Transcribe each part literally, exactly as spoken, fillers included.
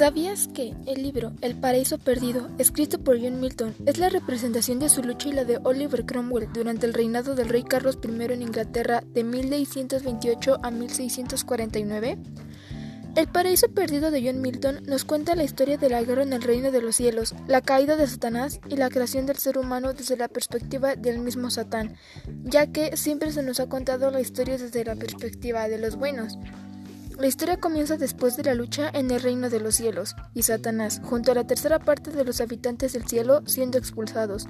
¿Sabías que el libro El Paraíso Perdido, escrito por John Milton, es la representación de su lucha y la de Oliver Cromwell durante el reinado del rey Carlos primero en Inglaterra de mil seiscientos veintiocho a mil seiscientos cuarenta y nueve? El Paraíso Perdido de John Milton nos cuenta la historia de la guerra en el reino de los cielos, la caída de Satanás y la creación del ser humano desde la perspectiva del mismo Satán, ya que siempre se nos ha contado la historia desde la perspectiva de los buenos. La historia comienza después de la lucha en el reino de los cielos, y Satanás, junto a la tercera parte de los habitantes del cielo, siendo expulsados.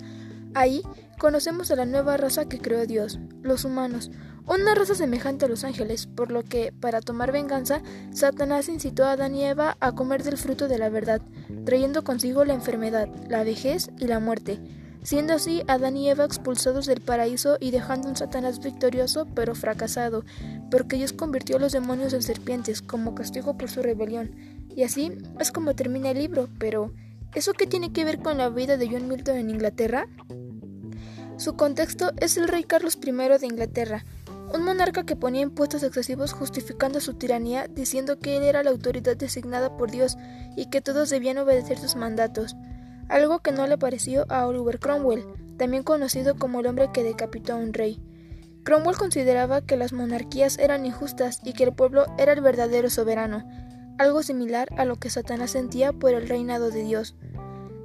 Ahí conocemos a la nueva raza que creó Dios, los humanos, una raza semejante a los ángeles, por lo que, para tomar venganza, Satanás incitó a Adán y Eva a comer del fruto de la verdad, trayendo consigo la enfermedad, la vejez y la muerte, siendo así Adán y Eva expulsados del paraíso y dejando un Satanás victorioso pero fracasado, porque Dios convirtió a los demonios en serpientes como castigo por su rebelión. Y así es como termina el libro, pero ¿eso qué tiene que ver con la vida de John Milton en Inglaterra? Su contexto es el rey Carlos primero de Inglaterra, un monarca que ponía impuestos excesivos justificando su tiranía, diciendo que él era la autoridad designada por Dios y que todos debían obedecer sus mandatos, algo que no le pareció a Oliver Cromwell, también conocido como el hombre que decapitó a un rey. Cromwell consideraba que las monarquías eran injustas y que el pueblo era el verdadero soberano, algo similar a lo que Satanás sentía por el reinado de Dios.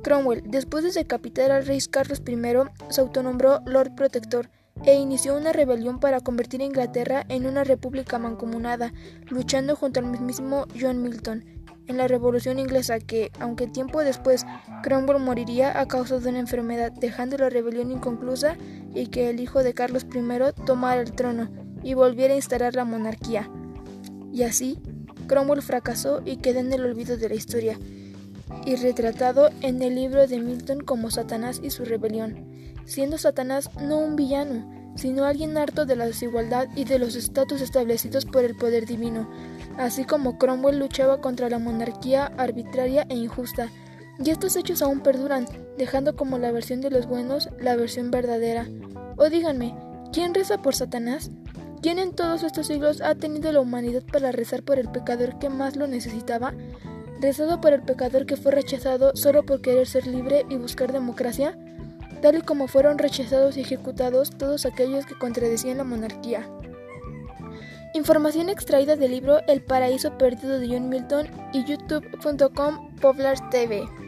Cromwell, después de decapitar al rey Carlos primero, se autonombró Lord Protector e inició una rebelión para convertir a Inglaterra en una república mancomunada, luchando junto al mismísimo John Milton en la Revolución Inglesa que, aunque tiempo después, Cromwell moriría a causa de una enfermedad, dejando la rebelión inconclusa y que el hijo de Carlos primero tomara el trono y volviera a instalar la monarquía. Y así, Cromwell fracasó y quedó en el olvido de la historia, y retratado en el libro de Milton como Satanás y su rebelión, siendo Satanás no un villano, sino alguien harto de la desigualdad y de los estatus establecidos por el poder divino, así como Cromwell luchaba contra la monarquía arbitraria e injusta, y estos hechos aún perduran, dejando como la versión de los buenos la versión verdadera. O díganme, ¿quién reza por Satanás? ¿Quién en todos estos siglos ha tenido la humanidad para rezar por el pecador que más lo necesitaba? ¿Rezado por el pecador que fue rechazado solo por querer ser libre y buscar democracia? Tal y como fueron rechazados y ejecutados todos aquellos que contradecían la monarquía. Información extraída del libro El Paraíso Perdido de John Milton y youtube punto com Poblar T V.